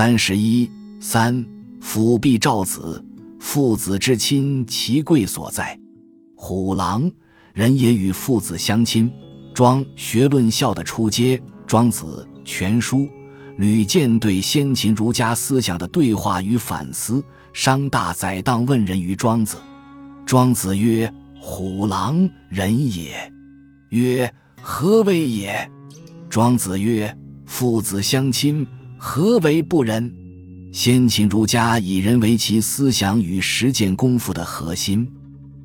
31.3 辅弼召子，父子之亲其贵所在。虎狼人也与父子相亲。庄学论孝的出阶，庄子全书屡见对先秦儒家思想的对话与反思。商大载荡问人于庄子。庄子曰：虎狼人也。曰：何为也？庄子曰：父子相亲，何为不仁？先秦儒家以人为其思想与实践功夫的核心。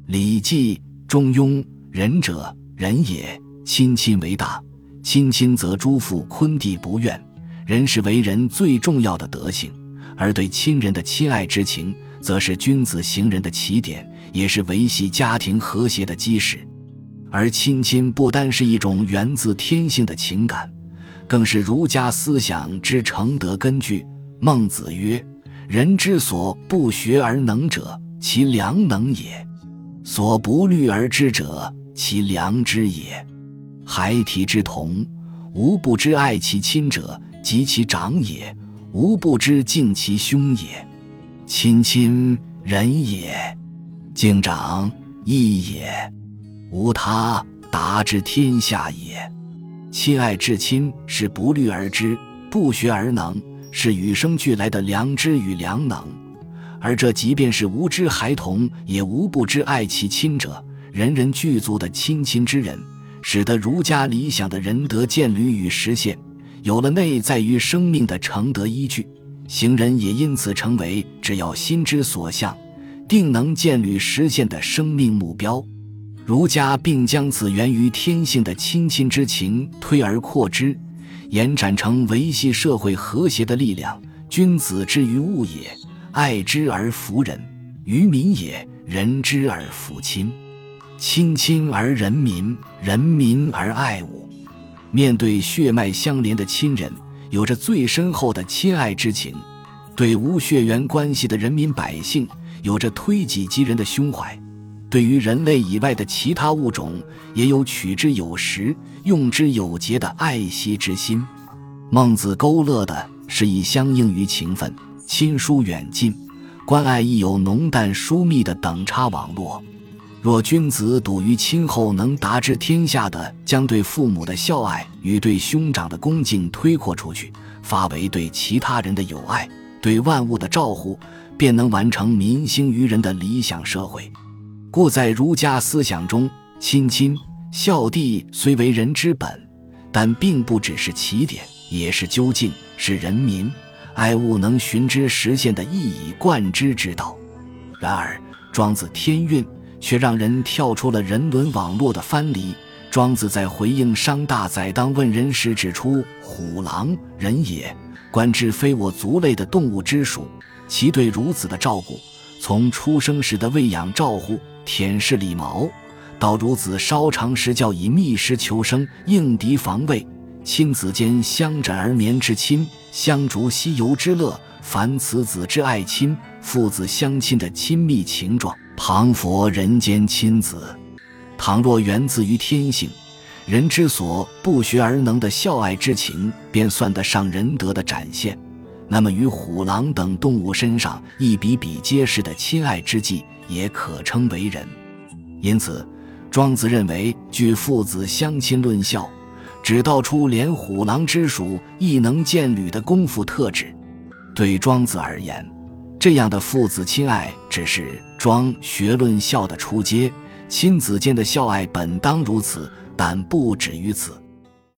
礼记、中庸：仁者，人也，亲亲为大，亲亲则诸父昆弟不怨。人是为人最重要的德行，而对亲人的亲爱之情，则是君子行人的起点，也是维系家庭和谐的基石。而亲亲不单是一种源自天性的情感，更是儒家思想之成德根据。孟子曰：人之所不学而能者，其良能也；所不虑而知者，其良知也。孩提之童，无不知爱其亲者，及其长也，无不知敬其兄也。亲亲，人也；敬长，义也。无他，达之天下也。亲爱至亲，是不虑而知，不学而能，是与生俱来的良知与良能。而这即便是无知孩童，也无不知爱其亲者。人人具足的亲亲之人，使得儒家理想的仁德建立与实现有了内在于生命的成德依据。行人也因此成为只要心之所向，定能建立实现的生命目标。儒家并将此源于天性的亲亲之情推而扩之，延展成维系社会和谐的力量。君子之于物也，爱之而服人；于民也，人之而服亲。亲亲而人民，人民而爱物。面对血脉相连的亲人，有着最深厚的亲爱之情；对无血缘关系的人民百姓，有着推己及人的胸怀；对于人类以外的其他物种，也有取之有时、用之有节的爱惜之心。孟子勾勒的是以相应于情分，亲疏远近，关爱亦有浓淡疏密的等差网络。若君子笃于亲后能达之天下的，将对父母的孝爱与对兄长的恭敬推扩出去，发为对其他人的友爱，对万物的照护，便能完成民兴于人的理想社会。故在儒家思想中，亲亲孝弟虽为人之本，但并不只是起点，也是究竟，是人民爱物能循之实现的一以贯之之道。然而庄子天运却让人跳出了人伦网络的藩篱。庄子在回应商大载荡问人时指出：虎狼人也，观之非我族类的动物之属，其对孺子的照顾，从出生时的喂养照护、舔舐理毛，到孺子稍长时教以觅食求生、应敌防卫，亲子间相枕而眠之亲，相逐西游之乐，凡此子之爱亲，父子相亲的亲密情状，旁佛人间亲子。倘若源自于天性，人之所不学而能的孝爱之情，便算得上仁德的展现，那么于虎狼等动物身上一笔笔皆是的亲爱之际，也可称为仁。因此庄子认为，据父子相亲论孝，只道出连虎狼之属亦能见履的功夫特质。对庄子而言，这样的父子亲爱只是庄学论孝的初阶，亲子间的孝爱本当如此，但不止于此。